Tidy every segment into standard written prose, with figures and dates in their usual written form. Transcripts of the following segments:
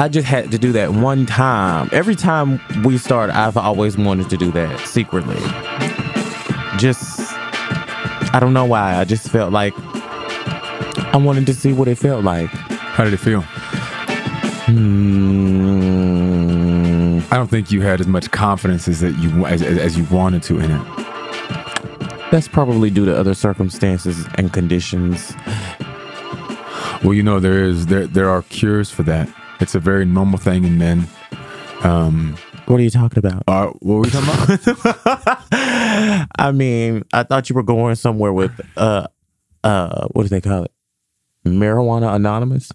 I just had to do that one time. Every time we start, I've always wanted to do that secretly. Just, I don't know why. I just felt like I wanted to see what it felt like. How did it feel? I don't think you had as much confidence as you wanted to in it. That's probably due to other circumstances and conditions. Well, you know, there are cures for that. It's a very normal thing in men. What are you talking about? What were we talking about? I mean, I thought you were going somewhere with, what do they call it? Marijuana Anonymous?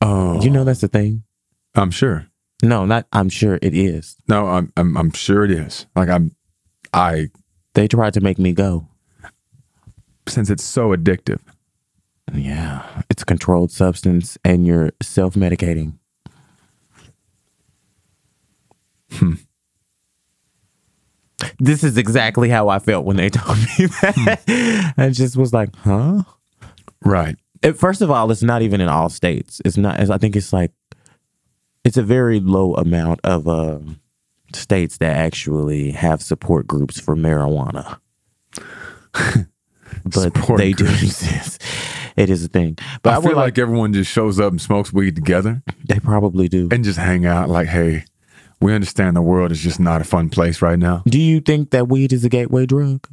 Oh. You know that's a thing? I'm sure. No, not I'm sure it is. No, I'm sure it is. Like, They tried to make me go. Since it's so addictive. Yeah. It's a controlled substance and you're self-medicating. This is exactly how I felt when they told me that. I just was like, huh? Right. First of all, it's not even in all states. It's not. I think it's like, it's a very low amount of states that actually have support groups for marijuana. But they do exist. It is a thing. But I feel like everyone just shows up and smokes weed together. They probably do. And just hang out like, hey, we understand the world is just not a fun place right now. Do you think that weed is a gateway drug?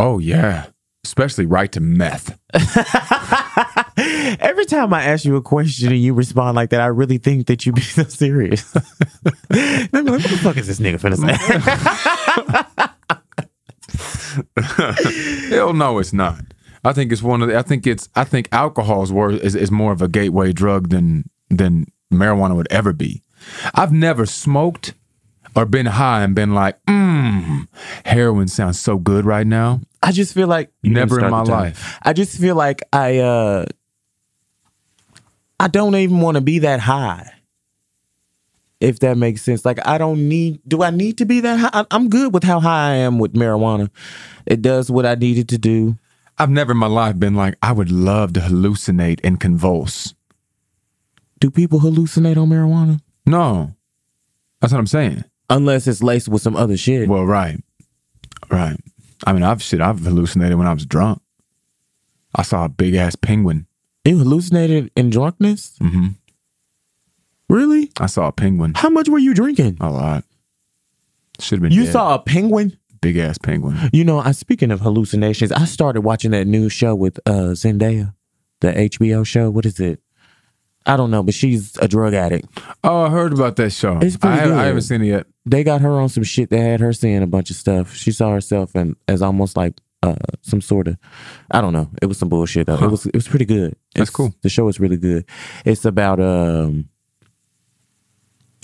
Oh, yeah. Especially right to meth. Every time I ask you a question and you respond like that, I really think that you be so serious. And I'm like, what the fuck is this nigga finna say? Hell no, it's not. I think it's one of the, I think alcohol is more of a gateway drug than marijuana would ever be. I've never smoked or been high and been like, heroin sounds so good right now. I just feel like never in my life. I just feel like I don't even want to be that high. If that makes sense. Like do I need to be that high? I'm good with how high I am with marijuana. It does what I needed to do. I've never in my life been like, I would love to hallucinate and convulse. Do people hallucinate on marijuana? No. That's what I'm saying. Unless it's laced with some other shit. Well, right. Right. I mean, I've hallucinated when I was drunk. I saw a big ass penguin. You hallucinated in drunkenness? Mm-hmm. Really? I saw a penguin. How much were you drinking? A lot. Should have been. You dead. Saw a penguin? Big ass penguin. You know, speaking of hallucinations, I started watching that new show with Zendaya, the HBO show. What is it? I don't know, but she's a drug addict. Oh, I heard about that show. It's pretty good. I haven't seen it yet. They got her on some shit that had her seeing a bunch of stuff. She saw herself as almost like some sort of, I don't know. It was some bullshit though. Huh. It was pretty good. That's cool. The show is really good. It's about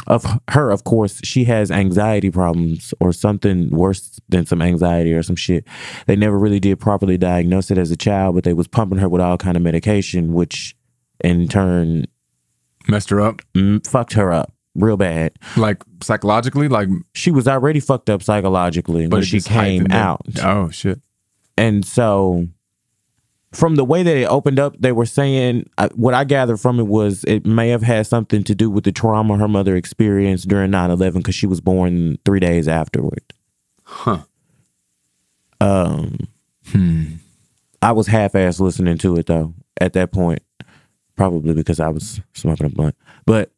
of her, of course, she has anxiety problems or something worse than some anxiety or some shit. They never really did properly diagnose it as a child, but they was pumping her with all kind of medication, which in turn messed her up, fucked her up real bad, like psychologically. Like she was already fucked up psychologically when she came out. Oh shit. And so from the way that it opened up, they were saying what I gathered from it was it may have had something to do with the trauma her mother experienced during 9/11, because she was born 3 days afterward. I was half-ass listening to it though at that point. Probably because I was smoking a blunt. But,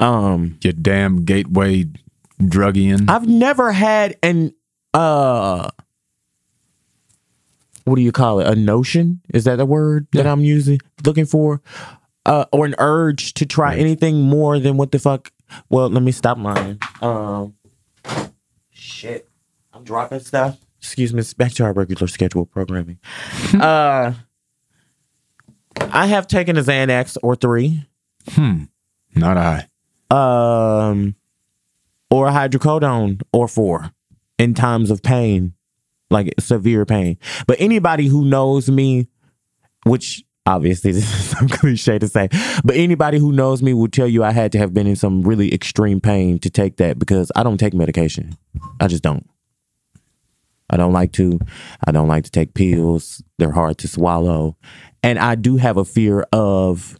your damn gateway drug-in. I've never had an, what do you call it? A notion? Is that the word that I'm using? Looking for? Or an urge to try anything more than what the fuck? Well, let me stop lying. Shit. I'm dropping stuff. Excuse me. It's back to our regular schedule programming. I have taken a Xanax or three. Not I. Or a hydrocodone or four in times of pain, like severe pain. But anybody who knows me, which obviously this is some cliche to say, but anybody who knows me will tell you I had to have been in some really extreme pain to take that, because I don't take medication. I just don't. I don't like to. I don't like to take pills. They're hard to swallow. And I do have a fear of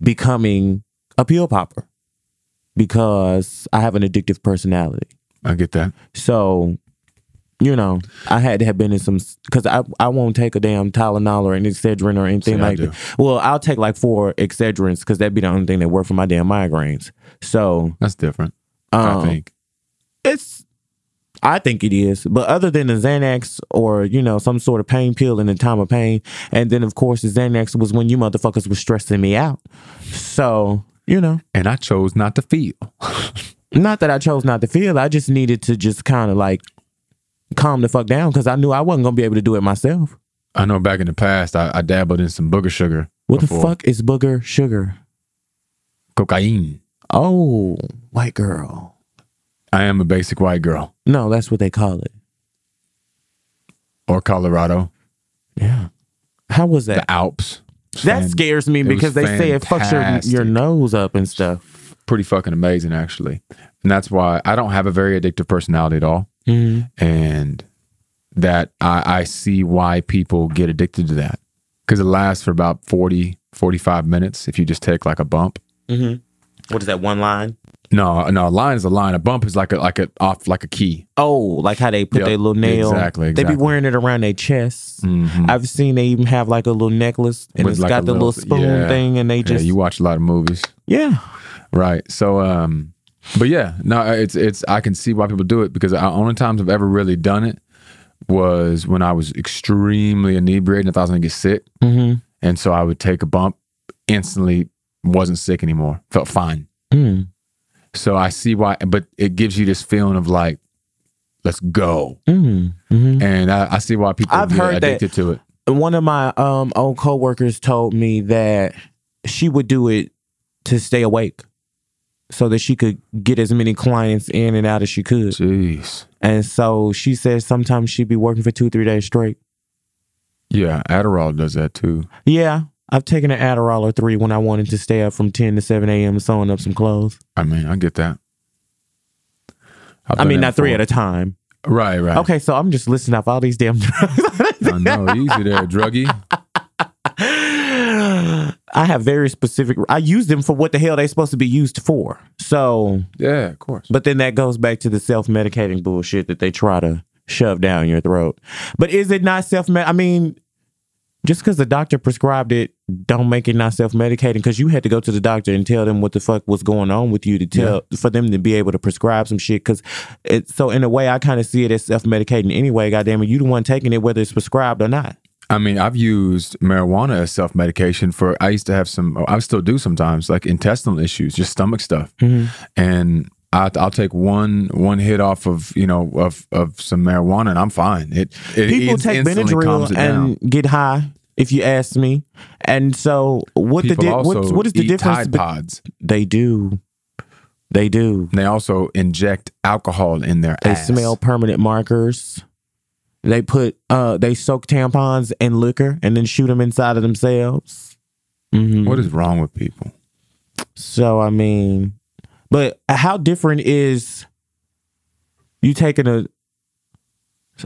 becoming a pill popper. because I have an addictive personality. I get that. So, you know, I had to have been in some, because I won't take a damn Tylenol or an Excedrin or anything like that. Well, I'll take like 4 Excedrins because that'd be the only thing that worked for my damn migraines. So that's different. I think I think it is. But other than the Xanax or, you know, some sort of pain pill in the time of pain. And then, of course, the Xanax was when you motherfuckers were stressing me out. So, you know. And I chose not to feel. Not that I chose not to feel. I just needed to just kind of like calm the fuck down because I knew I wasn't going to be able to do it myself. I know back in the past, I dabbled in some booger sugar. What before. The fuck is booger sugar? Cocaine. Oh, white girl. I am a basic white girl. No, that's what they call it. Or Colorado. Yeah. How was that? The Alps. That scares me because they say it fucks your nose up and stuff. Pretty fucking amazing, actually. And that's why I don't have a very addictive personality at all. Mm-hmm. And that I see why people get addicted to that. Because it lasts for about 40, 45 minutes if you just take like a bump. Mm-hmm. What is that, one line? No, a line is a line. A bump is like a key. Oh, like how they put their little nail. Exactly. They be wearing it around their chest. Mm-hmm. I've seen they even have like a little necklace and it's got the little spoon thing and they just... Yeah, you watch a lot of movies. Yeah. Right. So, but yeah, no, it's I can see why people do it because the only times I've ever really done it was when I was extremely inebriated and I thought I was going to get sick. Mm-hmm. And so I would take a bump, instantly wasn't sick anymore. Felt fine. Mm. So I see why, but it gives you this feeling of like, let's go. Mm-hmm. Mm-hmm. And I see why people get addicted to it. One of my old coworkers told me that she would do it to stay awake so that she could get as many clients in and out as she could. Jeez. And so she said sometimes she'd be working for 2-3 days straight. Yeah, Adderall does that too. Yeah. I've taken an Adderall or 3 when I wanted to stay up from 10 to 7 a.m. sewing up some clothes. I mean, I get that. I mean, not 3 at a time. Right, right. Okay, so I'm just listing off all these damn drugs. I know, easy there, druggie. I have very specific... I use them for what the hell they're supposed to be used for. So... Yeah, of course. But then that goes back to the self-medicating bullshit that they try to shove down your throat. But is it not self-med... I mean... Just because the doctor prescribed it, don't make it not self-medicating because you had to go to the doctor and tell them what the fuck was going on with you to tell for them to be able to prescribe some shit. Because so in a way, I kind of see it as self-medicating anyway. Goddamn it, you the one taking it whether it's prescribed or not. I mean, I've used marijuana as self-medication for. I used to have some. I still do sometimes, like intestinal issues, just stomach stuff, and. I'll take one hit off of of some marijuana and I'm fine. People take Benadryl and get high. If you ask me, and so what is the difference? Tide Pods. They do. They also inject alcohol in their. They smell permanent markers. They put they soak tampons in liquor and then shoot them inside of themselves. Mm-hmm. What is wrong with people? So I mean. But how different is you taking a...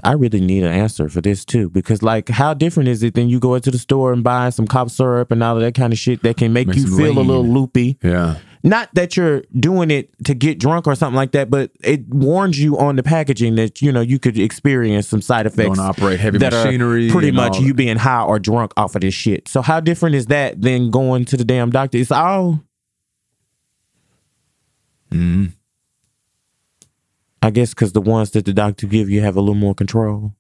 I really need an answer for this, too, because, like, how different is it than you go into the store and buy some cough syrup and all of that kind of shit that can make you feel lean. A little loopy? Yeah. Not that you're doing it to get drunk or something like that, but it warns you on the packaging that, you know, you could experience some side effects. Don't operate heavy machinery. Pretty much you being high or drunk off of this shit. So how different is that than going to the damn doctor? It's all... Mm-hmm. I guess because the ones that the doctor give you have a little more control.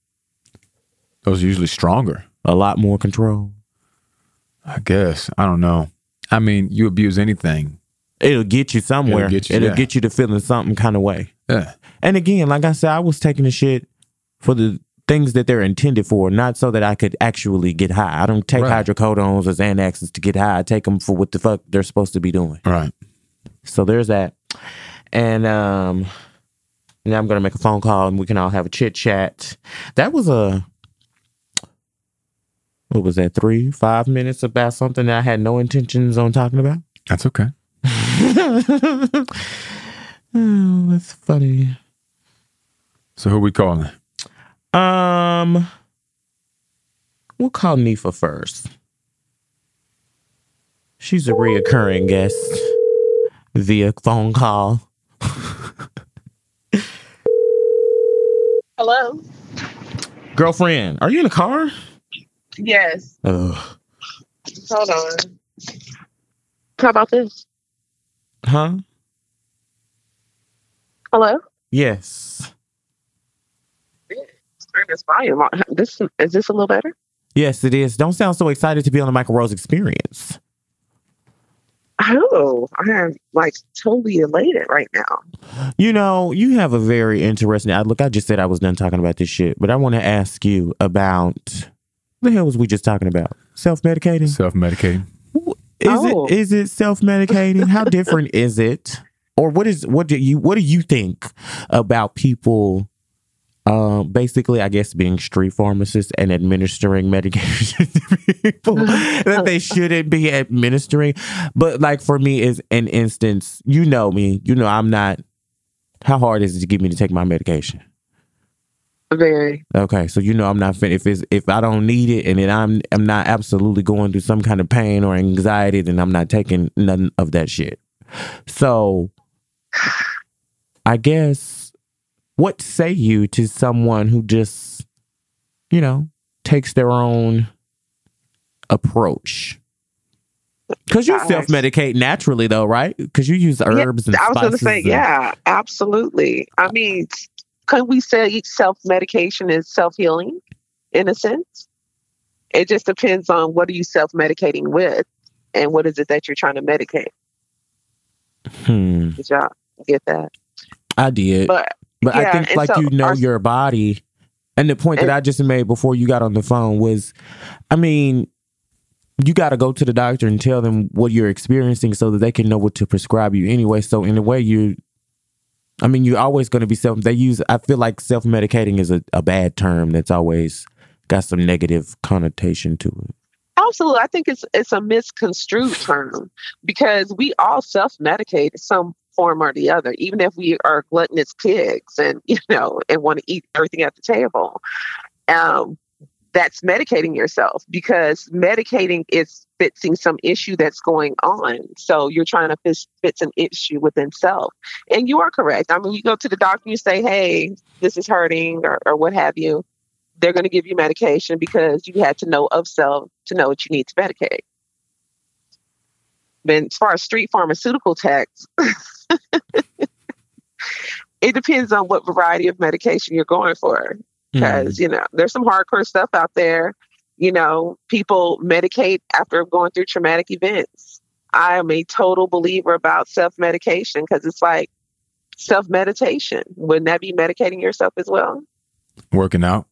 Those are usually stronger. A lot more control. I guess. I don't know. I mean, you abuse anything. It'll get you somewhere. It'll get you to feeling something kind of way. Yeah. And again, like I said, I was taking the shit for the things that they're intended for, not so that I could actually get high. I don't take hydrocodones or Xanaxes to get high. I take them for what the fuck they're supposed to be doing. Right. So there's that. And now I'm going to make a phone call and we can all have a chit chat. That was 3-5 minutes about something that I had no intentions on talking about. That's okay. Oh, that's funny. So who we calling? We'll call Nifa first. She's a reoccurring guest. via phone call. Hello? Girlfriend, are you in the car? Yes. Ugh. Hold on. How about this? Huh? Hello? Yes. Is this a little better? Yes, it is. Don't sound so excited to be on the Mykel Rose Experience. Oh, I am like totally elated right now. You know, you have a very interesting outlook. I just said I was done talking about this shit, but I want to ask you about what the hell was we just talking about? Self-medicating? Self-medicating. Is it self-medicating? How different is it? Or what do you think about people basically, I guess, being street pharmacists and administering medication to people that they shouldn't be administering? But like for me is an instance, you know me, you know I'm not, how hard is it to get me to take my medication? Very. Okay, so you know I'm not if I don't need it and then I'm not absolutely going through some kind of pain or anxiety, then I'm not taking none of that shit. So I guess, what say you to someone who just, you know, takes their own approach? Because you self-medicate naturally, though, right? Because you use herbs and spices. I was going to say, yeah, absolutely. I mean, could we say self-medication is self-healing in a sense? It just depends on what are you self-medicating with and what is it that you're trying to medicate. Did y'all get that? I did. But yeah, I think like so you know your body. And the point that I just made before you got on the phone was, I mean, you got to go to the doctor and tell them what you're experiencing so that they can know what to prescribe you anyway. So in a way, you're always going to be I feel like self-medicating is a bad term that's always got some negative connotation to it. Absolutely. I think it's a misconstrued term because we all self-medicate some form or the other, even if we are gluttonous pigs and, you know, and want to eat everything at the table. That's medicating yourself because medicating is fixing some issue that's going on. So you're trying to fix an issue within self. And you are correct. I mean, you go to the doctor and you say, hey, this is hurting or what have you. They're going to give you medication because you had to know of self to know what you need to medicate. But as far as street pharmaceutical tax, it depends on what variety of medication you're going for. Because, you know, there's some hardcore stuff out there. You know, people medicate after going through traumatic events. I am a total believer about self-medication because it's like self-meditation. Wouldn't that be medicating yourself as well? Working out.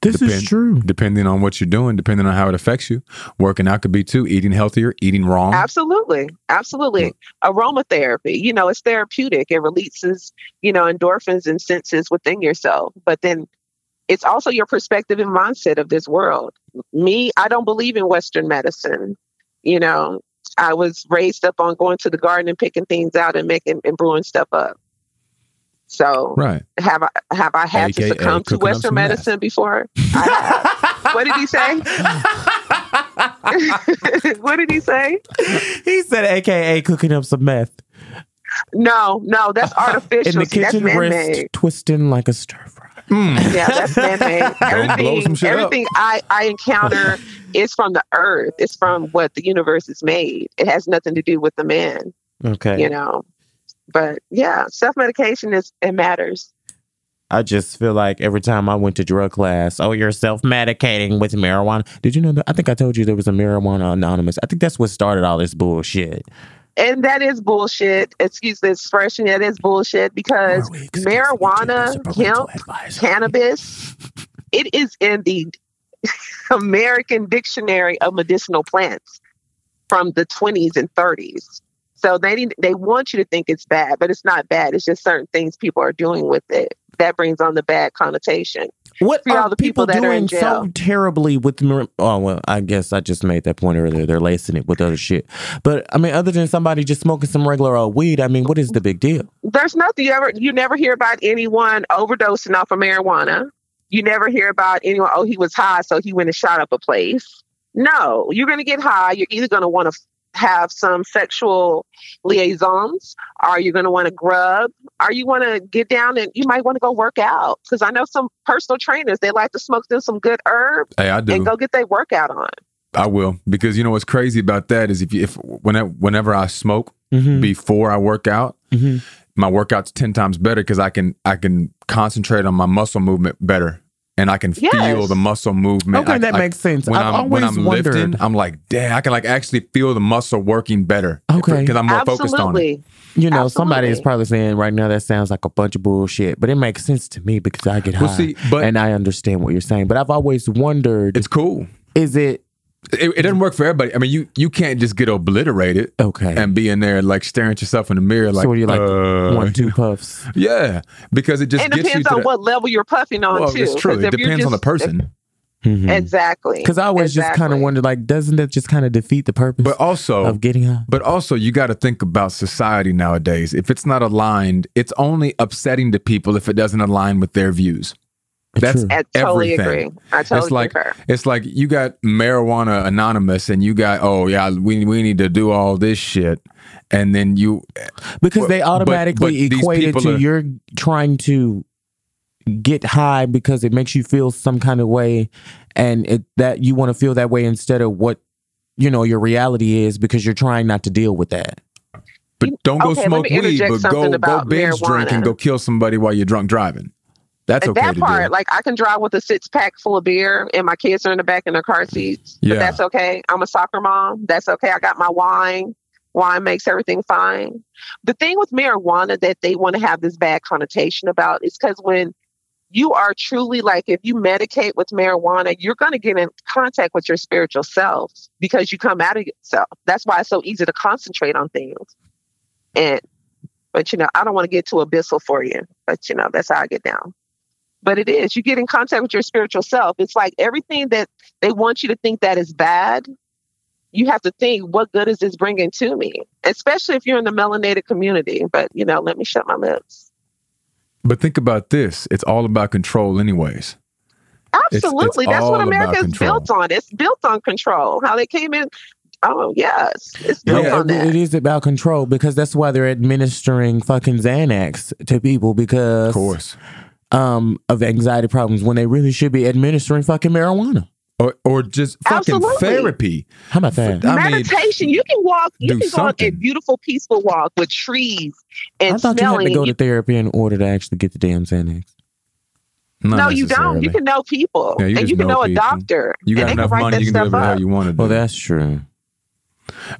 This is true. Depending on what you're doing, depending on how it affects you. Working out could be too. Eating healthier, eating wrong. Absolutely. Absolutely. Yeah. Aromatherapy, you know, it's therapeutic. It releases, you know, endorphins and senses within yourself. But then it's also your perspective and mindset of this world. Me, I don't believe in Western medicine. You know, I was raised up on going to the garden and picking things out and making and brewing stuff up. So right. have I had AKA to succumb to Western medicine before? I have. What did he say? What did he say? He said, AKA cooking up some meth. No, that's artificial. In the kitchen, wrist twisting like a stir fry. Yeah, that's man-made. Everything I encounter is from the earth. It's from what the universe is made. It has nothing to do with the man. Okay. You know? But yeah, self-medication it matters. I just feel like every time I went to drug class, oh, you're self-medicating with marijuana. Did you know that? I think I told you there was a Marijuana Anonymous. I think that's what started all this bullshit. And that is bullshit. Excuse the expression. That is bullshit because marijuana, hemp, cannabis, it is in the American Dictionary of Medicinal Plants from the 20s and 30s. So they want you to think it's bad, but it's not bad. It's just certain things people are doing with it. That brings on the bad connotation. What are all the people that doing are in jail so terribly with... Oh, well, I guess I just made that point earlier. They're lacing it with other shit. But, I mean, other than somebody just smoking some regular old weed, I mean, what is the big deal? There's nothing. You never hear about anyone overdosing off of marijuana. You never hear about anyone, oh, he was high, so he went and shot up a place. No, you're going to get high. You're either going to want to have some sexual liaisons? Are you going to want to grub? Are you want to get down and you might want to go work out? Because I know some personal trainers, they like to smoke them some good herb and go get their workout on. I will, because you know what's crazy about that is whenever I smoke before I work out, my workout's 10 times better because I can concentrate on my muscle movement better. And I can feel the muscle movement. Okay, that makes sense. When I'm lifting, I'm like, damn, I can like actually feel the muscle working better. Okay, because I'm more focused on it. You know, somebody is probably saying right now that sounds like a bunch of bullshit, but it makes sense to me because I get high and I understand what you're saying. But I've always wondered, it's cool. Is it? It doesn't work for everybody. I mean, you can't just get obliterated, and be in there like staring at yourself in the mirror, like, so you're like 1-2 puffs, because it just and gets you. It depends on what level you're puffing on too. It's true. It depends on the person. Exactly. Because I always just kind of wonder, like, doesn't that just kind of defeat the purpose? But also of getting high. But also, you got to think about society nowadays. If it's not aligned, it's only upsetting to people if it doesn't align with their views. That's I totally everything. Agree. I totally concur. It's like you got Marijuana Anonymous and you got, we need to do all this shit. And then because they automatically equate it to you're trying to get high because it makes you feel some kind of way and that you want to feel that way instead of what, you know, your reality is because you're trying not to deal with that. But don't go smoke weed, but go binge drink and go kill somebody while you're drunk driving. That's okay. That part, like I can drive with a 6-pack full of beer and my kids are in the back in their car seats, but that's okay. I'm a soccer mom. That's okay. I got my wine. Wine makes everything fine. The thing with marijuana that they want to have this bad connotation about is because when you are truly like, if you medicate with marijuana, you're going to get in contact with your spiritual self because you come out of yourself. That's why it's so easy to concentrate on things. But you know, I don't want to get too abyssal for you, but you know, that's how I get down. But it is, you get in contact with your spiritual self. It's like everything that they want you to think that is bad, you have to think, what good is this bringing to me? Especially if you're in the melanated community. But, you know, let me shut my lips. But think about this. It's all about control anyways. Absolutely. That's what America is built on. It's built on control. How they came in. Oh, yes. It's built on that. It is about control because that's why they're administering fucking Xanax to people because... Of course. Of anxiety problems when they really should be administering fucking marijuana or just fucking therapy. How about that? Meditation. You can walk. You can go on a beautiful, peaceful walk with trees and I thought smelling. You had to go to therapy in order to actually get the damn Xanax. No, you don't. You can know people, and you can know a doctor. You got enough money. You can do whatever the hell you want to do. Well, that's true.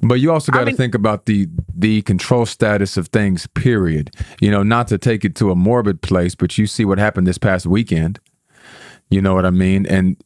But you also got to think about the control status of things, period. You know, not to take it to a morbid place, but you see what happened this past weekend. You know what I mean? And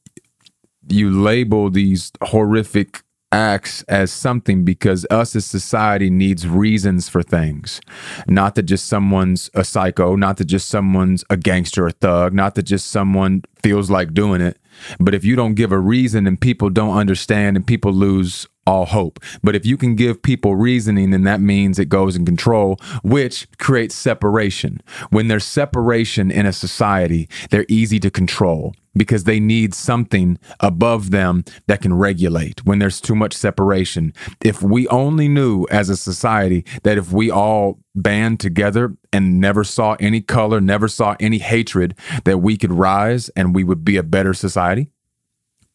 you label these horrific acts as something because us as society needs reasons for things. Not that just someone's a psycho, not that just someone's a gangster or thug, not that just someone feels like doing it. But if you don't give a reason and people don't understand and people lose all hope. But if you can give people reasoning, then that means it goes in control, which creates separation. When there's separation in a society, they're easy to control because they need something above them that can regulate when there's too much separation. If we only knew as a society that if we all band together and never saw any color, never saw any hatred, that we could rise and we would be a better society.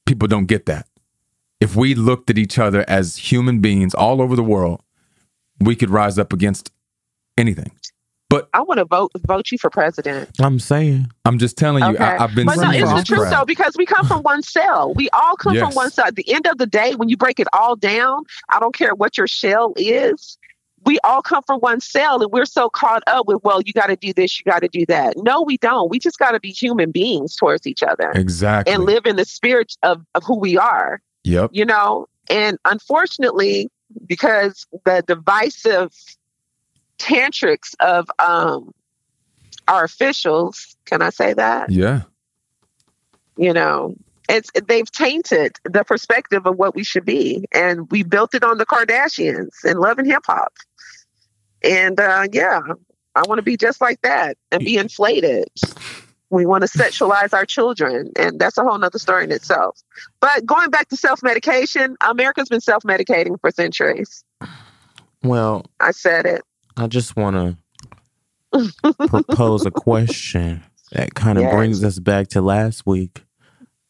People don't get that. If we looked at each other as human beings all over the world, we could rise up against anything. But I want to vote you for president. I'm saying. I'm just telling you. I've been. But no, it's the truth though, because we come from one cell. We all come from one cell. At the end of the day, when you break it all down, I don't care what your shell is. We all come from one cell, and we're so caught up with, well, you got to do this, you got to do that. No, we don't. We just got to be human beings towards each other, exactly, and live in the spirit of who we are. Yep. You know, and unfortunately, because the divisive tantrics of our officials, can I say that? Yeah. You know, they've tainted the perspective of what we should be. And we built it on the Kardashians and Love and Hip Hop. And I want to be just like that and be inflated. We want to sexualize our children. And that's a whole nother story in itself. But going back to self-medication, America's been self-medicating for centuries. Well, I said it. I just want to propose a question that kind of brings us back to last week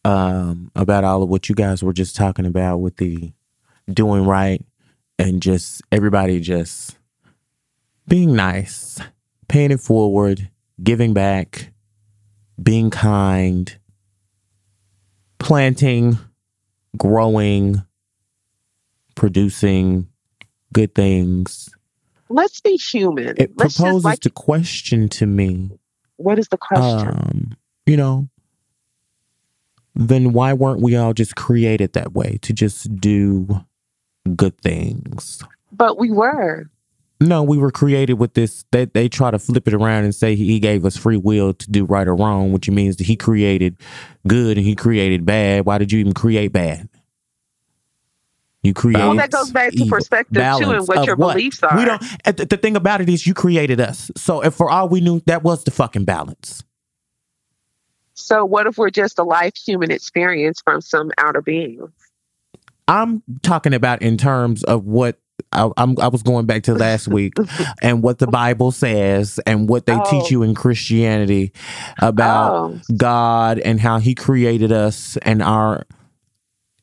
about all of what you guys were just talking about with the doing right and just everybody just being nice, paying it forward, giving back, being kind, planting, growing, producing good things. Let's be human. It proposes the question to me. What is the question? Then why weren't we all just created that way to just do good things? But we were. No, we were created with this. They try to flip it around and say he gave us free will to do right or wrong, which means that he created good and he created bad. Why did you even create bad? You create. Well, that goes back to perspective too, and what your beliefs are. We don't. The thing about it is, you created us. So, if for all we knew, that was the fucking balance. So, what if we're just a life human experience from some outer being? I'm talking about in terms of what I was going back to last week, and what the Bible says, and what they teach you in Christianity about God and how He created us and our.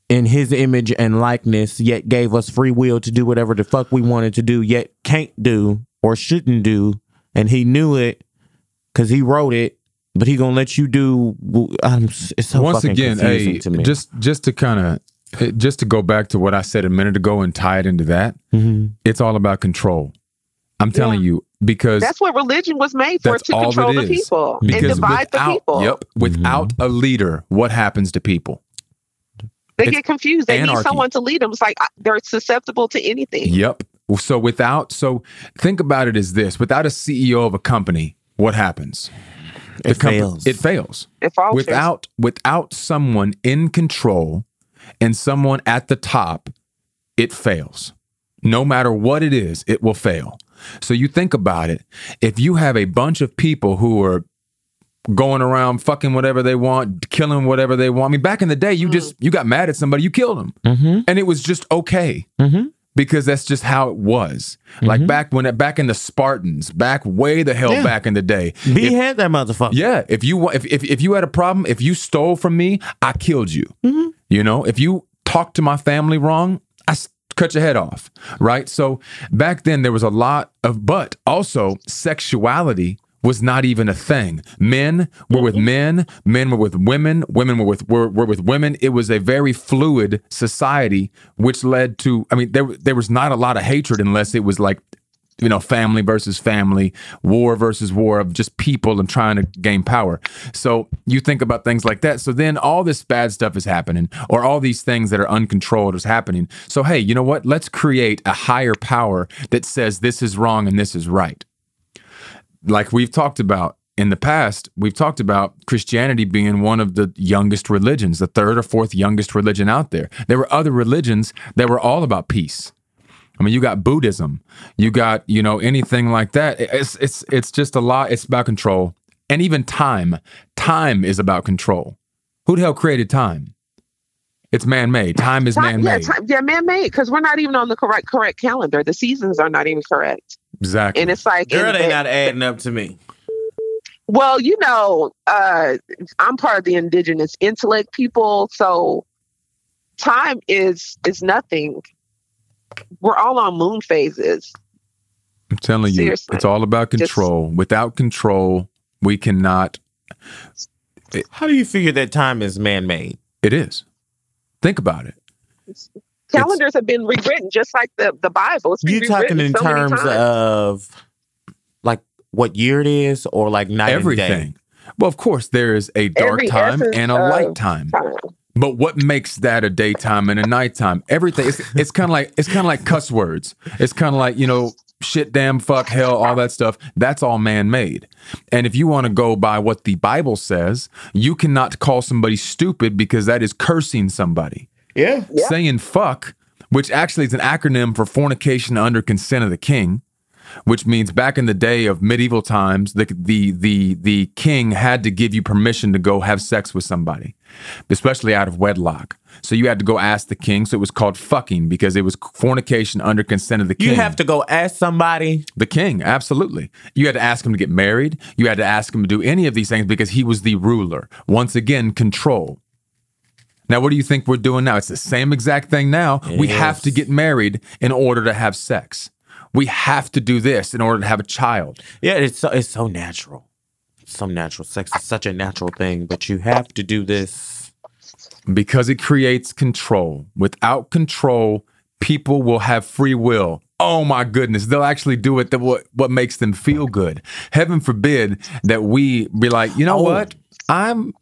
In his image and likeness, yet gave us free will to do whatever the fuck we wanted to do, yet can't do or shouldn't do. And he knew it because he wrote it, but he gonna let you do. It's so once again, hey, to me. just to go back to what I said a minute ago and tie it into that. Mm-hmm. It's all about control. I'm telling you, because that's what religion was made for, to control the people and divide the people. Yep. Without a leader, what happens to people? They get confused. They need someone to lead them. It's like they're susceptible to anything. Yep. So think about it as this. Without a CEO of a company, what happens? It fails. It falls. Without someone in control and someone at the top, it fails. No matter what it is, it will fail. So you think about it. If you have a bunch of people who are going around fucking whatever they want, killing whatever they want. I mean, back in the day, you got mad at somebody, you killed them. Mm-hmm. And it was just okay because that's just how it was. Mm-hmm. Like back in the Spartans, back way the hell back in the day. Behead that motherfucker. Yeah. If you had a problem, if you stole from me, I killed you. Mm-hmm. You know, if you talked to my family wrong, I cut your head off. Right. So back then there was a lot of, but also sexuality was not even a thing. Men were with men were with women, women were with women. It was a very fluid society, which led to, I mean, there was not a lot of hatred unless it was like, you know, family versus family, war versus war of just people and trying to gain power. So you think about things like that. So then all this bad stuff is happening, or all these things that are uncontrolled is happening. So, hey, you know what? Let's create a higher power that says this is wrong and this is right. Like we've talked about in the past, we've talked about Christianity being one of the youngest religions, the third or fourth youngest religion out there. There were other religions that were all about peace. I mean, you got Buddhism, you got, you know, anything like that. It's just a lot. It's about control. And even time. Time is about control. Who the hell created time? It's man-made. Time is man-made. Yeah, man-made, because we're not even on the correct calendar. The seasons are not even correct. Exactly. And it's like... Girl, they not adding up to me. Well, you know, I'm part of the indigenous intellect people, so time is nothing. We're all on moon phases. I'm telling you, it's all about control. Without control, we cannot... How do you figure that time is man-made? It is. Think about it. Calendars have been rewritten just like the Bible. It's been rewritten in terms of like what year it is, or like night everything. And day? Well, of course, there is a dark time and a light time. But what makes that a daytime and a nighttime? Everything. It's kind of like cuss words. It's kind of like, you know, shit, damn, fuck, hell, all that stuff. That's all man-made. And if you want to go by what the Bible says, you cannot call somebody stupid because that is cursing somebody. Yeah. Saying fuck, which actually is an acronym for fornication under consent of the king. which means back in the day of medieval times, the king had to give you permission to go have sex with somebody, especially out of wedlock. So you had to go ask the king. So it was called fucking because it was fornication under consent of the king. You have to go ask somebody? The king, absolutely. You had to ask him to get married. You had to ask him to do any of these things because he was the ruler. Once again, control. Now, what do you think we're doing now? It's the same exact thing now. Yes. We have to get married in order to have sex. We have to do this in order to have a child. Yeah, it's so natural. Some natural sex is such a natural thing, but you have to do this. Because it creates control. Without control, people will have free will. Oh my goodness, they'll actually do it what makes them feel good. Heaven forbid that we be like, you know what? I'm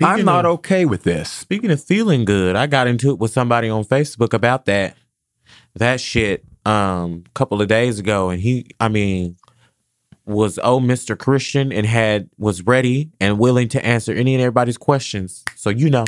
not okay with this. Speaking of feeling good, I got into it with somebody on Facebook about that shit a couple of days ago, and he was Mr. Christian and was ready and willing to answer any and everybody's questions. So you know.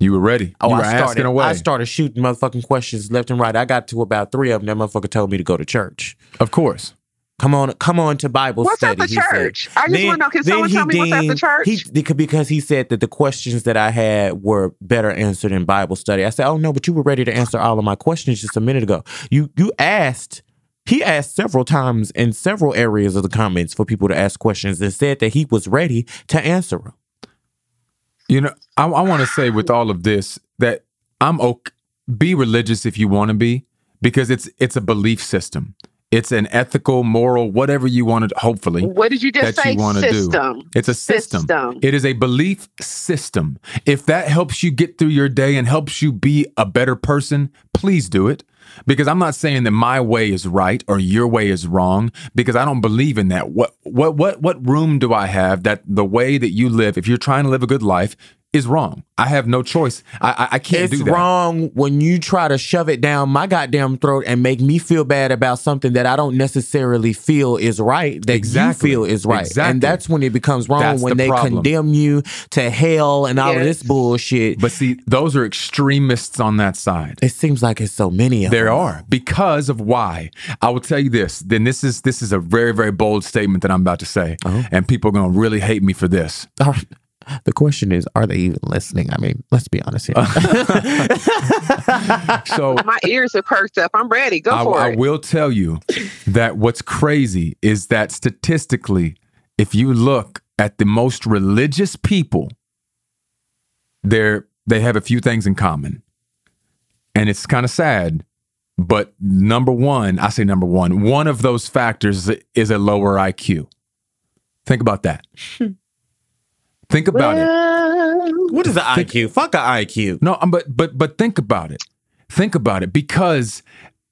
You were ready. Oh, I started shooting motherfucking questions left and right. I got to about 3 of them. That motherfucker told me to go to church. Of course. Come on to Bible study. What's at the church? I just want to know, can someone tell me what's at the church? Because he said that the questions that I had were better answered in Bible study. I said, oh no, but you were ready to answer all of my questions just a minute ago. You asked, he asked several times in several areas of the comments for people to ask questions and said that he was ready to answer them. You know, I want to say with all of this that I'm okay. Be religious if you want to be, because it's a belief system. It's an ethical, moral, whatever you want to, hopefully. What did you just say? System. It's a system. It is a belief system. If that helps you get through your day and helps you be a better person, please do it. Because I'm not saying that my way is right or your way is wrong, because I don't believe in that. What room do I have that the way that you live, if you're trying to live a good life, is wrong? I have no choice. I can't do that. It's wrong when you try to shove it down my goddamn throat and make me feel bad about something that I don't necessarily feel is right, that exactly. You feel is right. Exactly. And that's when it becomes wrong, that's when they problem. Condemn you to hell and all of this bullshit. But see, those are extremists on that side. It seems like it's so many of them. There are. Because of why. I will tell you this. Then this is a very, very bold statement that I'm about to say. Uh-huh. And people are going to really hate me for this. The question is, are they even listening? I mean, let's be honest here. So my ears are perked up. I'm ready. Go for it. I will tell you that what's crazy is that statistically, if you look at the most religious people, they have a few things in common. And it's kind of sad. But number one, one of those factors is a lower IQ. Think about that. Think about it. What is an IQ? Fuck an IQ. No, but think about it. Think about it, because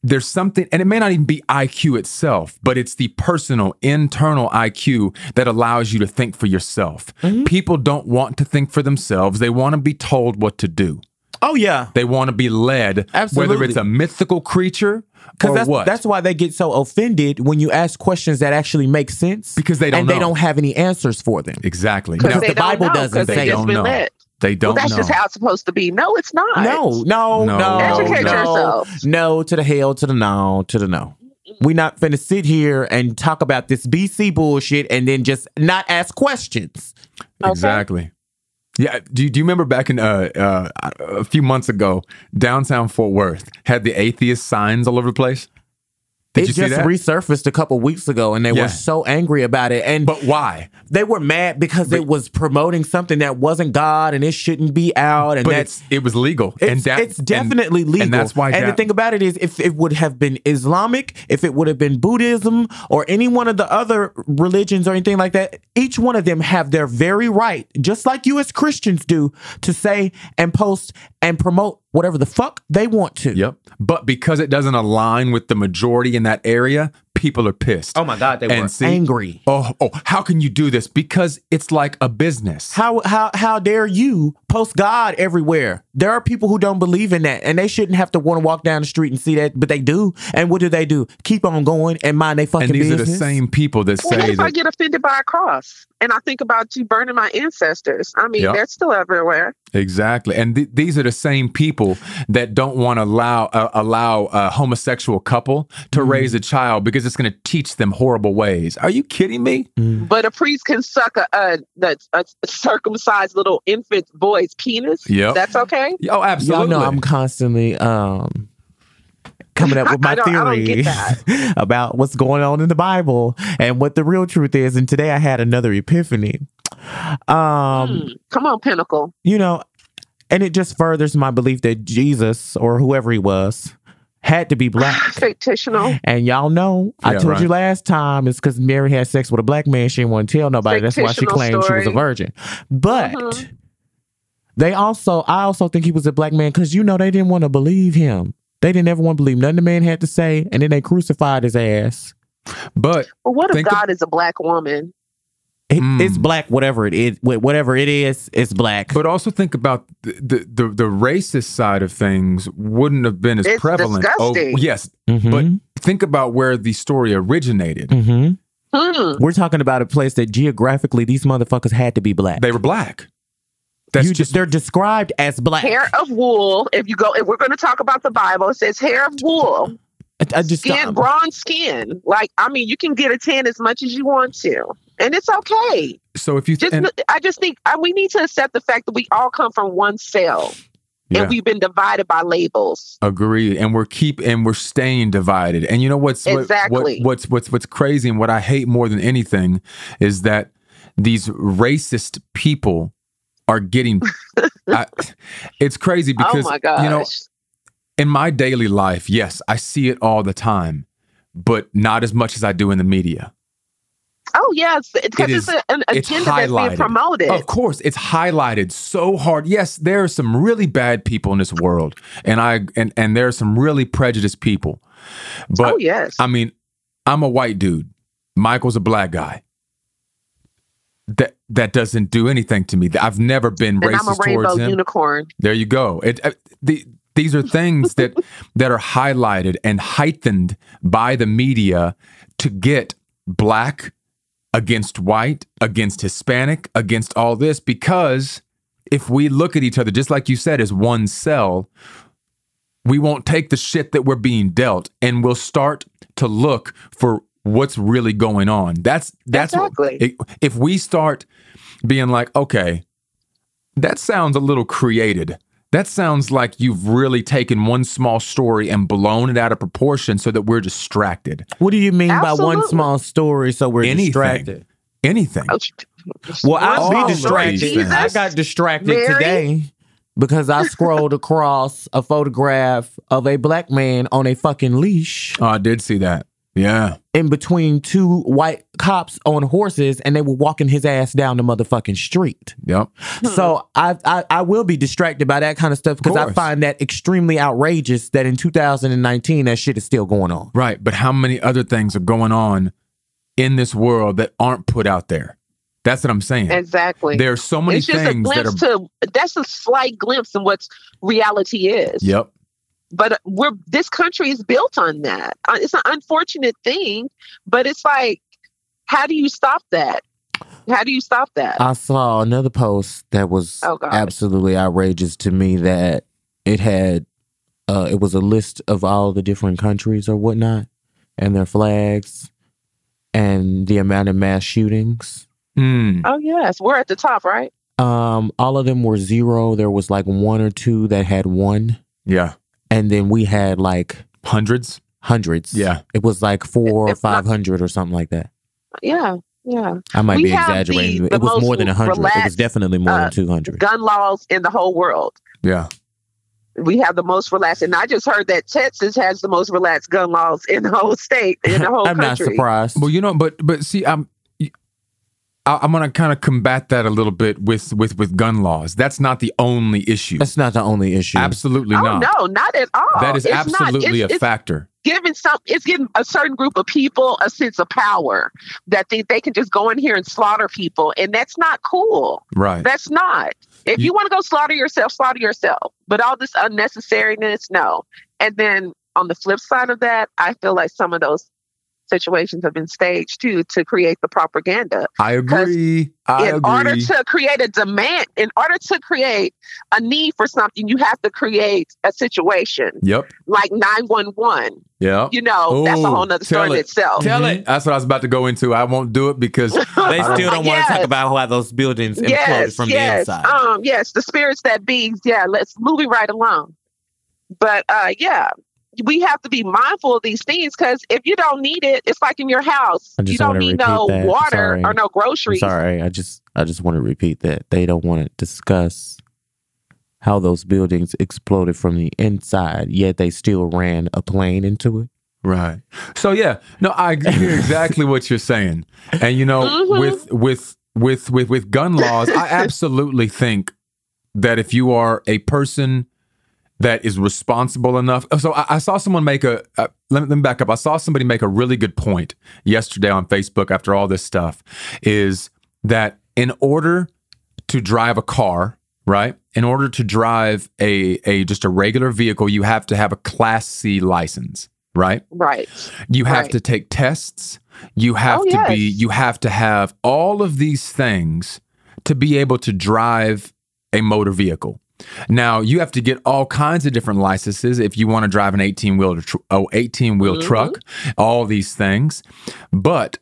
there's something, and it may not even be IQ itself, but it's the personal, internal IQ that allows you to think for yourself. Mm-hmm. People don't want to think for themselves. They want to be told what to do. Oh, yeah. They want to be led, absolutely. Whether it's a mythical creature or what. That's why they get so offended when you ask questions that actually make sense. Because they don't know. And they don't have any answers for them. Exactly. Because the Bible doesn't say. They don't know. They don't know. Well, that's just how it's supposed to be. No, it's not. No. Educate yourself. No, to the hell, to the no, to the no. We're not finna sit here and talk about this BC bullshit and then just not ask questions. Okay. Exactly. Yeah, do you remember back in a few months ago, downtown Fort Worth had the atheist signs all over the place? It just resurfaced a couple weeks ago, and they were so angry about it. But why? They were mad because it was promoting something that wasn't God, and it shouldn't be out. And it was legal. It's definitely legal. And that's why. And the thing about it is, if it would have been Islamic, if it would have been Buddhism, or any one of the other religions or anything like that, each one of them have their very right, just like you as Christians do, to say and post and promote whatever the fuck they want to. Yep. But because it doesn't align with the majority in that area, people are pissed. Oh my God, they were angry. Oh, how can you do this? Because it's like a business. How dare you post God everywhere. There are people who don't believe in that, and they shouldn't have to want to walk down the street and see that, but they do. And what do? Keep on going and mind they fucking business. And these are the same people that say that. I get offended by a cross, and I think about you burning my ancestors. I mean, They're still everywhere. Exactly. And these are the same people that don't want to allow a homosexual couple to raise a child because it's going to teach them horrible ways. Are you kidding me? Mm. But a priest can suck a circumcised little infant boy's penis. Yep. That's okay? Oh, absolutely. Y'all know I'm constantly coming up with my theory about what's going on in the Bible and what the real truth is. And today I had another epiphany. Come on, Pinnacle. You know, and it just furthers my belief that Jesus, or whoever he was, had to be black. Fictional. And y'all know, I told you last time, it's because Mary had sex with a black man. She didn't want to tell nobody. That's why she claimed she was a virgin. But I also think he was a black man because, you know, they didn't want to believe him. They didn't ever want to believe nothing the man had to say, and then they crucified his ass. But what if God is a black woman? It's black, whatever it is. Whatever it is, it's black. But also think about the racist side of things wouldn't have been as prevalent. Disgusting. Oh, yes, but think about where the story originated. Mm-hmm. Mm. We're talking about a place that geographically these motherfuckers had to be black. They were black. They're described as black. Hair of wool. If we're going to talk about the Bible, it says hair of wool. Bronze skin. Like, I mean, you can get a tan as much as you want to. And it's okay. So if you we need to accept the fact that we all come from one cell, and we've been divided by labels. Agreed, and we're staying divided. And you know what's crazy, and what I hate more than anything is that these racist people are getting. It's crazy because you know, in my daily life, yes, I see it all the time, but not as much as I do in the media. Oh, yes, because it's an agenda that's being promoted. Of course, it's highlighted so hard. Yes, there are some really bad people in this world, and there are some really prejudiced people. But, oh, yes. I mean, I'm a white dude. Mykel's a black guy. That doesn't do anything to me. I've never been racist towards him. And I'm a rainbow unicorn. There you go. These are things that are highlighted and heightened by the media to get black against white, against Hispanic, against all this, because if we look at each other, just like you said, as one cell, we won't take the shit that we're being dealt, and we'll start to look for what's really going on. That's exactly. If we start being like, okay, that sounds a little created. That sounds like you've really taken one small story and blown it out of proportion so that we're distracted. What do you mean by one small story so we're distracted? Anything. Well, I'll be distracted. Jesus, I got distracted today because I scrolled across a photograph of a black man on a fucking leash. Oh, I did see that. Yeah. In between two white cops on horses, and they were walking his ass down the motherfucking street. Yep. So I will be distracted by that kind of stuff because I find that extremely outrageous that in 2019 that shit is still going on. Right. But how many other things are going on in this world that aren't put out there? That's what I'm saying. Exactly. There are so many things that's a slight glimpse of what reality is. Yep. But this country is built on that. It's an unfortunate thing, but it's like, how do you stop that? How do you stop that? I saw another post that was absolutely outrageous to me, that it had, it was a list of all the different countries or whatnot and their flags and the amount of mass shootings. Mm. Oh, yes. We're at the top, right? All of them were zero. There was like one or two that had one. Yeah. And then we had like hundreds. Yeah. It was like 400 or 500 or something like that. Yeah. Yeah. I might be exaggerating. It was more than 100. It was definitely more than 200. Gun laws in the whole world. Yeah. We have the most relaxed. And I just heard that Texas has the most relaxed gun laws in the whole country. I'm not surprised. Well, you know, but see, I'm going to kind of combat that a little bit with gun laws. That's not the only issue. That's not the only issue. Absolutely not. No, not at all. That is absolutely a factor. It's giving a certain group of people a sense of power that they can just go in here and slaughter people. And that's not cool. Right. That's not. If you want to go slaughter yourself. But all this unnecessariness, no. And then on the flip side of that, I feel like some of those situations have been staged too to create the propaganda. I agree. Order to create a demand, in order to create a need for something, you have to create a situation. Yep. Like 9/11. Yeah. You know, that's a whole nother story in itself. Tell it. That's what I was about to go into. I won't do it because they still don't want to talk about how those buildings imploded from the inside. Yes, the spirits that be. Yeah, let's move it right along. But we have to be mindful of these things, because if you don't need it, it's like in your house. You don't need no water or no groceries. Sorry, I just want to repeat that. They don't want to discuss how those buildings exploded from the inside, yet they still ran a plane into it. Right. So, yeah. No, I hear exactly what you're saying. And, you know, with gun laws, I absolutely think that if you are a person that is responsible enough. So I saw someone make let me back up. I saw somebody make a really good point yesterday on Facebook after all this stuff, is that in order to drive a car, right? In order to drive a regular vehicle, you have to have a Class C license, right? Right. You have to take tests. You have to have all of these things to be able to drive a motor vehicle. Now, you have to get all kinds of different licenses if you want to drive an 18-wheel truck, all these things. But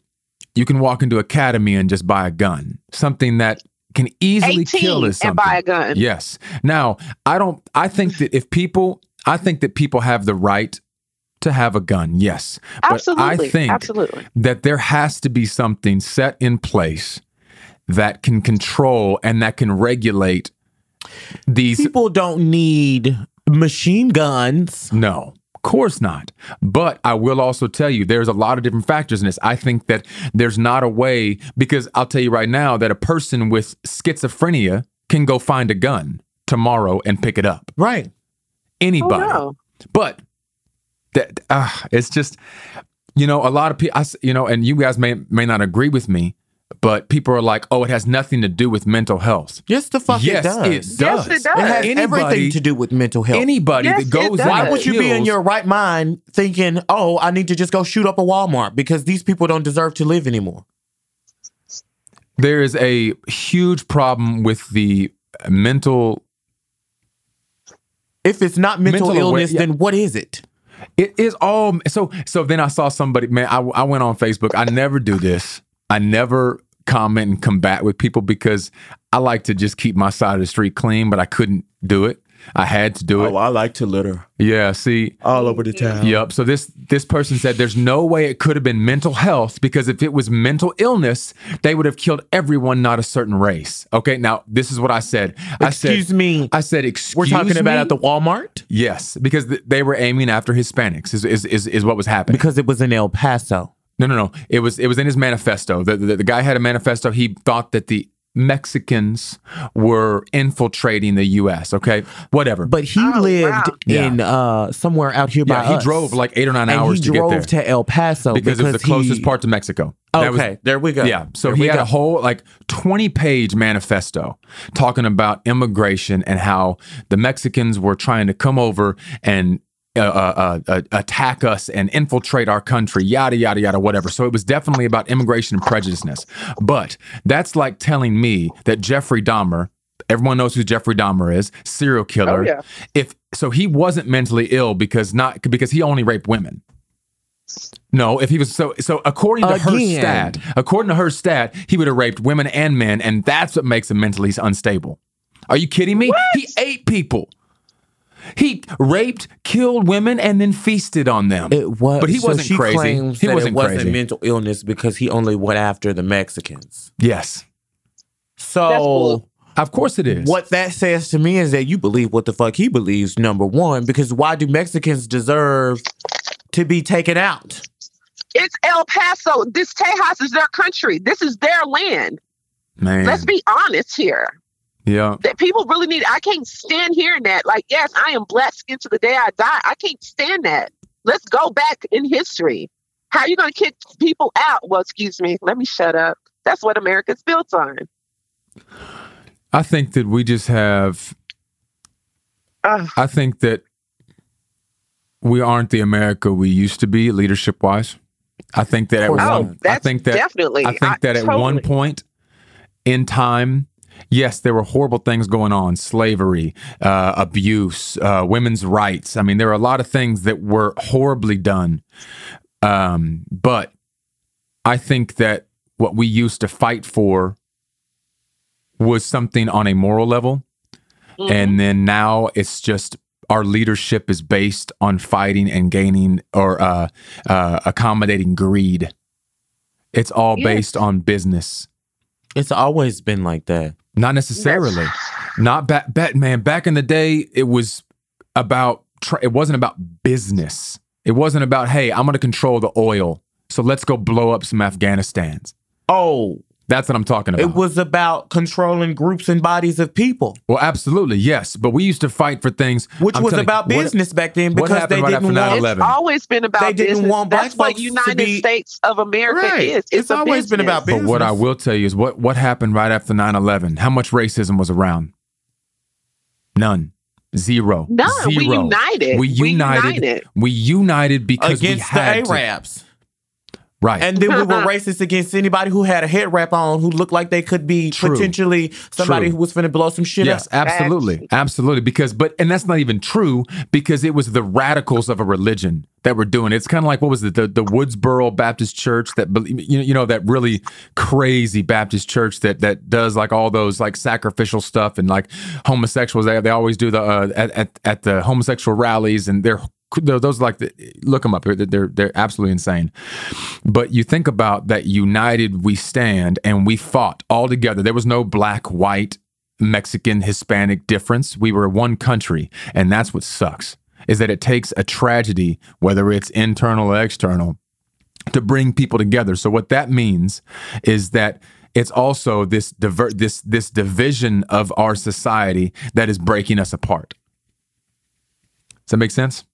you can walk into Academy and just buy a gun, something that can easily kill us. And buy a gun. Yes. Now, I think that people have the right to have a gun. Yes. Absolutely. But I think that there has to be something set in place that can control and that can regulate. These people don't need machine guns. No, of course not. But I will also tell you, there's a lot of different factors in this. I think that there's not a way, because I'll tell you right now that a person with schizophrenia can go find a gun tomorrow and pick it up. Right. Anybody. Oh, no. But that it's just, you know, a lot of people, you know, and you guys may not agree with me, but people are like, oh, it has nothing to do with mental health. Yes, the fuck it does. Yes, it does. It has everything to do with mental health. Anybody that goes... Why would you be in your right mind thinking, oh, I need to just go shoot up a Walmart because these people don't deserve to live anymore? There is a huge problem with the mental... If it's not mental illness, then what is it? It is all... So then I saw somebody... Man, I went on Facebook. I never do this. I never comment and combat with people because I like to just keep my side of the street clean, but I couldn't do it. I had to do it. Oh, I like to litter. Yeah, see. All over the town. Yep. So this person said there's no way it could have been mental health, because if it was mental illness, they would have killed everyone, not a certain race. Okay, now this is what I said. I said, excuse me. We're talking about at the Walmart? Yes, because they were aiming after Hispanics is what was happening. Because it was in El Paso. No. It was in his manifesto. The guy had a manifesto. He thought that the Mexicans were infiltrating the U.S. Okay, whatever. But he lived in somewhere out here by us. He drove like 8 or 9 hours to get there. He drove to El Paso because it was the closest part to Mexico. Okay, there we go. Yeah, so he had a whole like 20-page manifesto talking about immigration and how the Mexicans were trying to come over and attack us and infiltrate our country, yada, yada, yada, whatever. So it was definitely about immigration and prejudiceness. But that's like telling me that Jeffrey Dahmer, everyone knows who Jeffrey Dahmer is, serial killer. Oh, yeah. So he wasn't mentally ill because he only raped women. No, if he was so according to her stat, he would have raped women and men, and that's what makes him mentally unstable. Are you kidding me? What? He ate people. He raped, killed women, and then feasted on them. But he wasn't crazy. It wasn't mental illness because he only went after the Mexicans. Yes. So, of course it is. What that says to me is that you believe what the fuck he believes, number one, because why do Mexicans deserve to be taken out? It's El Paso. This Tejas is their country. This is their land. Man. Let's be honest here. Yeah. That people really need. I can't stand hearing that. Like, yes, I am blessed into the day I die. I can't stand that. Let's go back in history. How are you going to kick people out? Well, excuse me. Let me shut up. That's what America's built on. I think that we just have... I think that we aren't the America we used to be, leadership-wise. I think that at at one point in time, yes, there were horrible things going on: slavery, abuse, women's rights. I mean, there are a lot of things that were horribly done. But I think that what we used to fight for was something on a moral level. Mm-hmm. And then now it's just our leadership is based on fighting and gaining or accommodating greed. It's all based on business. It's always been like that. Not necessarily. Not Batman. Back in the day, it was about it wasn't about business. It wasn't about, hey, I'm going to control the oil, so let's go blow up some Afghanistans. Oh, that's what I'm talking about. It was about controlling groups and bodies of people. Well, absolutely, yes. But we used to fight for things. Which was about business back then because they didn't want... It's always been about business. They didn't want black folks to be... That's what United States of America is. It's always been about business. But what I will tell you is what happened right after 9/11? How much racism was around? None. Zero. None. We united. We united because we had against the Arabs. Right. And then we were racist against anybody who had a head wrap on who looked like they could be potentially somebody who was finna blow some shit up. Yes, absolutely. Absolutely. And that's not even true because it was the radicals of a religion that were doing it. It's kind of like, what was it? The Westboro Baptist Church that, you know, that really crazy Baptist church that does like all those like sacrificial stuff and like homosexuals. They always do the, at the homosexual rallies and they're, those like look them up. They're absolutely insane. But you think about that: united we stand, and we fought all together. There was no black, white, Mexican, Hispanic difference. We were one country, and that's what sucks: is that it takes a tragedy, whether it's internal or external, to bring people together. So what that means is that it's also this division of our society that is breaking us apart. Does that make sense?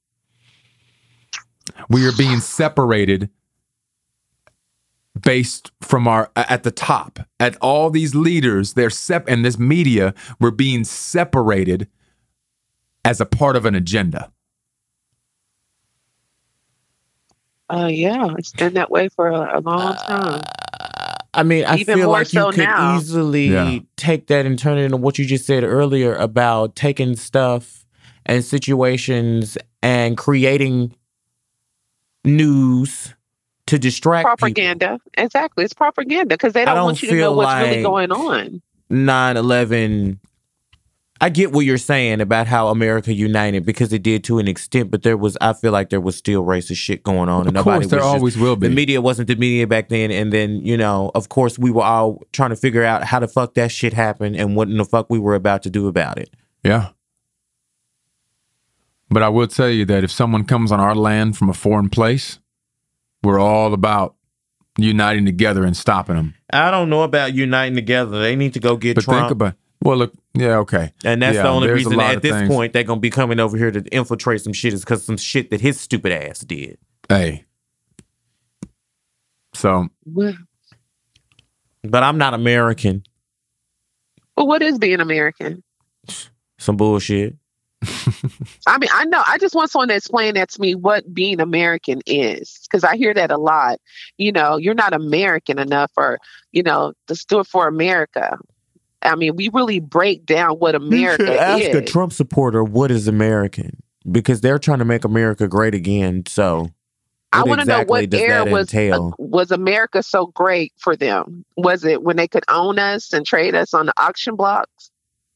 We are being separated based from at the top, at all these leaders, and this media, we're being separated as a part of an agenda. Yeah, it's been that way for a long time. I mean, I even feel like so you could now. Easily take that and turn it into what you just said earlier about taking stuff and situations and creating news to distract propaganda people. Exactly, it's propaganda because they don't want you to know what's really going on. 9/11, I get what you're saying about how America united because it did to an extent, but I feel like there was still racist shit going on. And of course, there always will be. The media wasn't the media back then, and then, you know, of course we were all trying to figure out how the fuck that shit happened and what in the fuck we were about to do about it. Yeah. But I will tell you that if someone comes on our land from a foreign place, we're all about uniting together and stopping them. I don't know about uniting together. They need to go get Trump. And that's the only reason at this point they're going to be coming over here to infiltrate some shit is because some shit that his stupid ass did. Hey. So. But I'm not American. Well, what is being American? Some bullshit. I mean, I know. I just want someone to explain that to me what being American is, because I hear that a lot. You know, you're not American enough, or, you know, to stood for America. I mean, we really break down what America is. Ask a Trump supporter what is American, because they're trying to make America great again. So I want to know what era was America so great for them? Was it when they could own us and trade us on the auction blocks?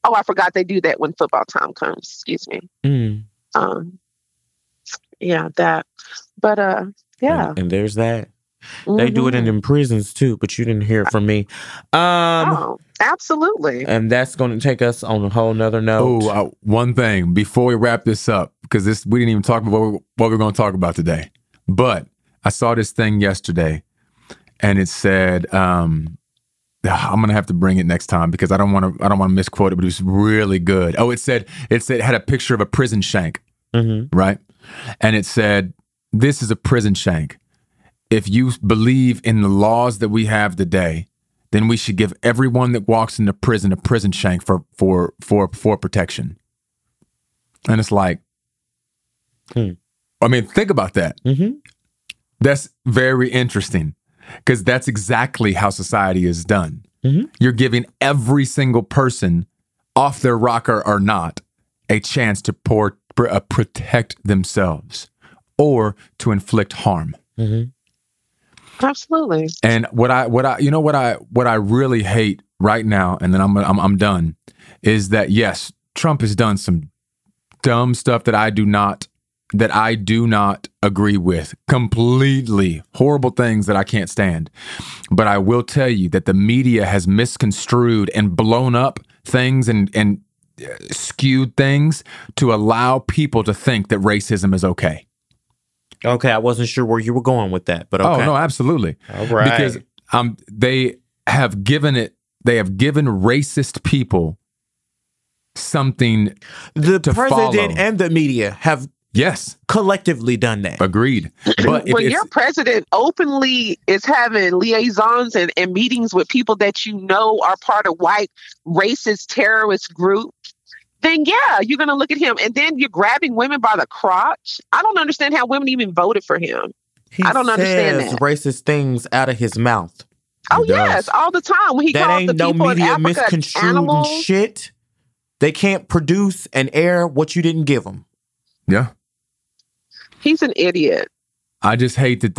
Oh, I forgot they do that when football time comes. Excuse me. Mm. Yeah, that. But, yeah. And there's that. Mm-hmm. They do it in prisons, too, but you didn't hear from me. Oh, absolutely. And that's going to take us on a whole nother note. Oh, one thing before we wrap this up, because we didn't even talk about what we're going to talk about today. But I saw this thing yesterday, and it said... I'm gonna have to bring it next time because I don't want to misquote it, but it was really good. Oh, it said had a picture of a prison shank, mm-hmm. right? And it said, "This is a prison shank. If you believe in the laws that we have today, then we should give everyone that walks into prison a prison shank for protection." And it's like, I mean, think about that. Mm-hmm. That's very interesting. Because that's exactly how society is done. Mm-hmm. You're giving every single person, off their rocker or not, a chance to protect themselves or to inflict harm. Mm-hmm. Absolutely. And what I really hate right now, and then I'm done, is that yes, Trump has done some dumb stuff that I do not agree with, completely horrible things that I can't stand. But I will tell you that the media has misconstrued and blown up things and skewed things to allow people to think that racism is okay. Okay, I wasn't sure where you were going with that, but okay. Oh, no, absolutely. All right. Because they have given racist people something to follow. The president and the media have yes. collectively done that. Agreed. But when your president openly is having liaisons and meetings with people that you know are part of white racist terrorist group, then yeah, you're going to look at him. And then you're grabbing women by the crotch. I don't understand how women even voted for him. I don't understand that. Racist things out of his mouth. Yes, all the time. When he called the people in Africa animals. Shit. They can't produce and air what you didn't give them. Yeah. He's an idiot. I just hate that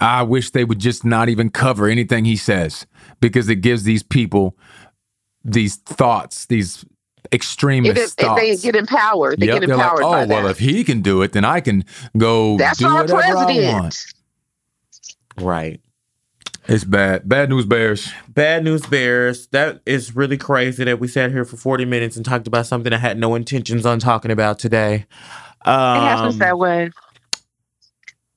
I wish they would just not even cover anything he says, because it gives these people these thoughts, these extremist thoughts. They get empowered. They get empowered. Like, if he can do it, then I can go do whatever I want. Right. It's bad. Bad news bears. Bad news bears. That is really crazy that we sat here for 40 minutes and talked about something I had no intentions on talking about today. It happens that way.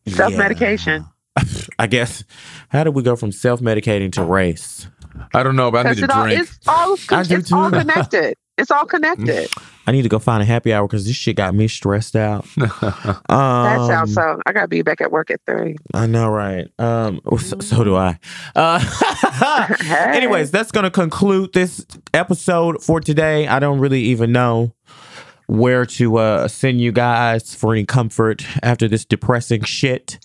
Self-medication. Yeah. I guess. How did we go from self-medicating to race? I don't know, but I need a drink. It's all connected. It's all connected. I need to go find a happy hour because this shit got me stressed out. That sounds so. I got to be back at work at 3. I know, right? So do I. Hey. Anyways, that's going to conclude this episode for today. I don't really even know where to send you guys for any comfort after this depressing shit.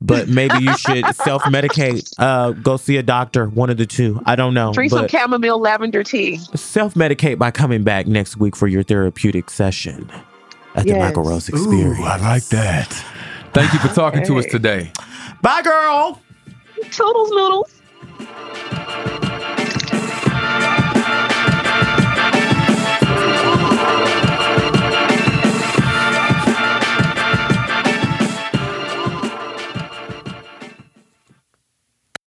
But maybe you should self-medicate. Go see a doctor. One of the two. I don't know. Drink some chamomile lavender tea. Self-medicate by coming back next week for your therapeutic session at the Mykel Rose Experience. Ooh, I like that. Thank you for talking to us today. Bye, girl. Toodles noodles.